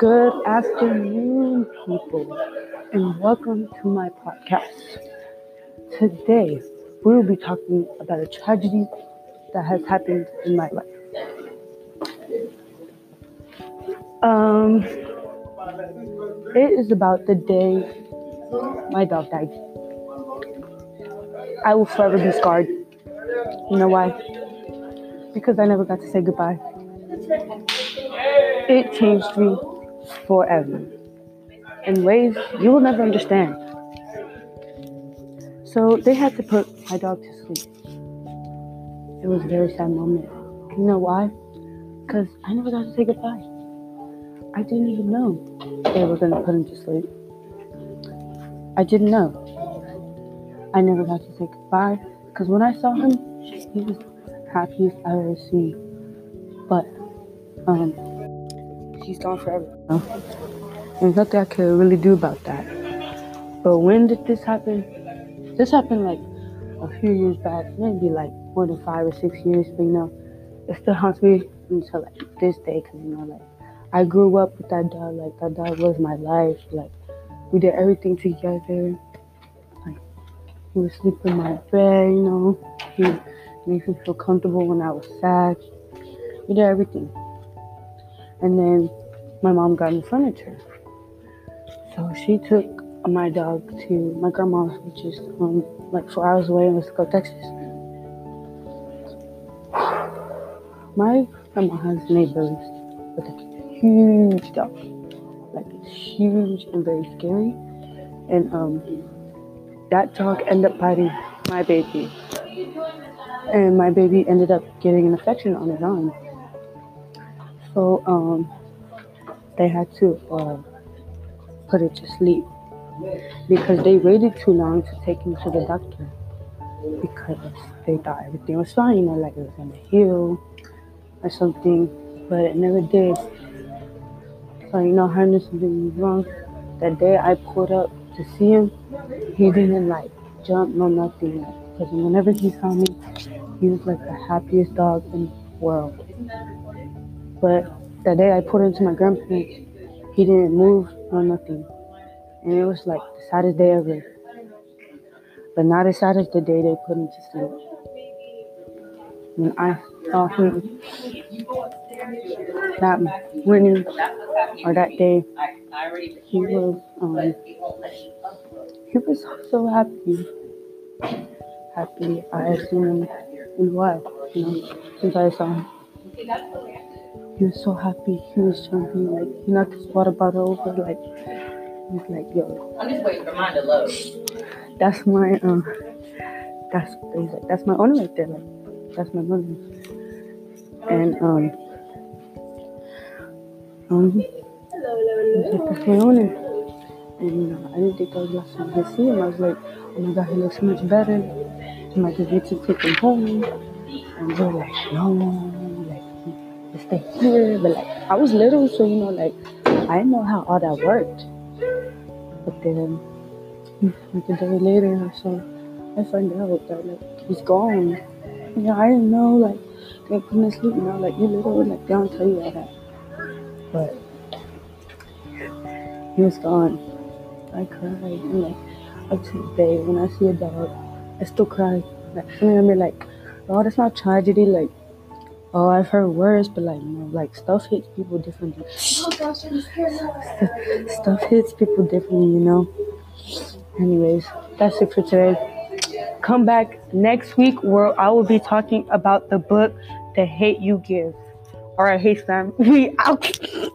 Good afternoon, people, and welcome to my podcast. Today, we will be talking about a tragedy that has happened in my life. It is about the day my dog died. I will forever be scarred. You know why? Because I never got to say goodbye. It changed me forever in ways you will never understand. So they had to put my dog to sleep. It was a very sad moment. You know why? Because I never got to say goodbye. I didn't even know they were going to put him to sleep. I didn't know. I never got to say goodbye because when I saw him, he was the happiest I've ever seen. But she's gone forever, you know? There's nothing I could really do about that. But when did this happen? This happened like a few years back, maybe like more than 5 or 6 years, but you know, it still haunts me until like this day, because you know, like I grew up with that dog, like that dog was my life, like we did everything together, like he would sleep in my bed, you know, he made me feel comfortable when I was sad, we did everything. And then my mom got me furniture. So she took my dog to my grandma's, which is like 4 hours away in Mexico, Texas. My grandma has neighbors with a huge dog. Like, it's huge and very scary. And that dog ended up biting my baby. And my baby ended up getting an infection on his arm. So, they had to put it to sleep because they waited too long to take him to the doctor because they thought everything was fine, you know, like it was going to heal or something, but it never did. So, you know, I knew something was wrong. That day I pulled up to see him, he didn't, like, jump, no nothing, because whenever he saw me, he was, like, the happiest dog in the world. But that day I pulled into my grandparents, he didn't move or nothing. And it was like the saddest day ever. But not as sad as the day they put him to sleep. When I saw him that morning or that day, he was so happy. Happy I had seen him in a while, you know, since I saw him. He was so happy, he was jumping, like, he knocked his water bottle over, like, he was like, yo. I'm just waiting for mine to load. That's my owner right there, like, that's my owner. And, that's my owner. And, you know, I didn't think I was last time to see him. I was like, oh my god, he looks so much better. He might just need to take him home. And they were like, no. Stay here, but like I was little, so you know, like I didn't know how all that worked. But then, like a day later or so, I found out that like he's gone. You know, I didn't know, like they couldn't sleep. You know, like you little, like they don't tell you all that. But he was gone. I cried, and like up to the day when I see a dog, I still cry. Like, and I'm like, oh, that's not tragedy, like. Oh, I've heard worse, but like, you know, like stuff hits people differently. Oh gosh, I'm scared. Stuff hits people differently, you know. Anyways, that's it for today. Come back next week where I will be talking about the book The Hate You Give. All right, hey Sam, we out.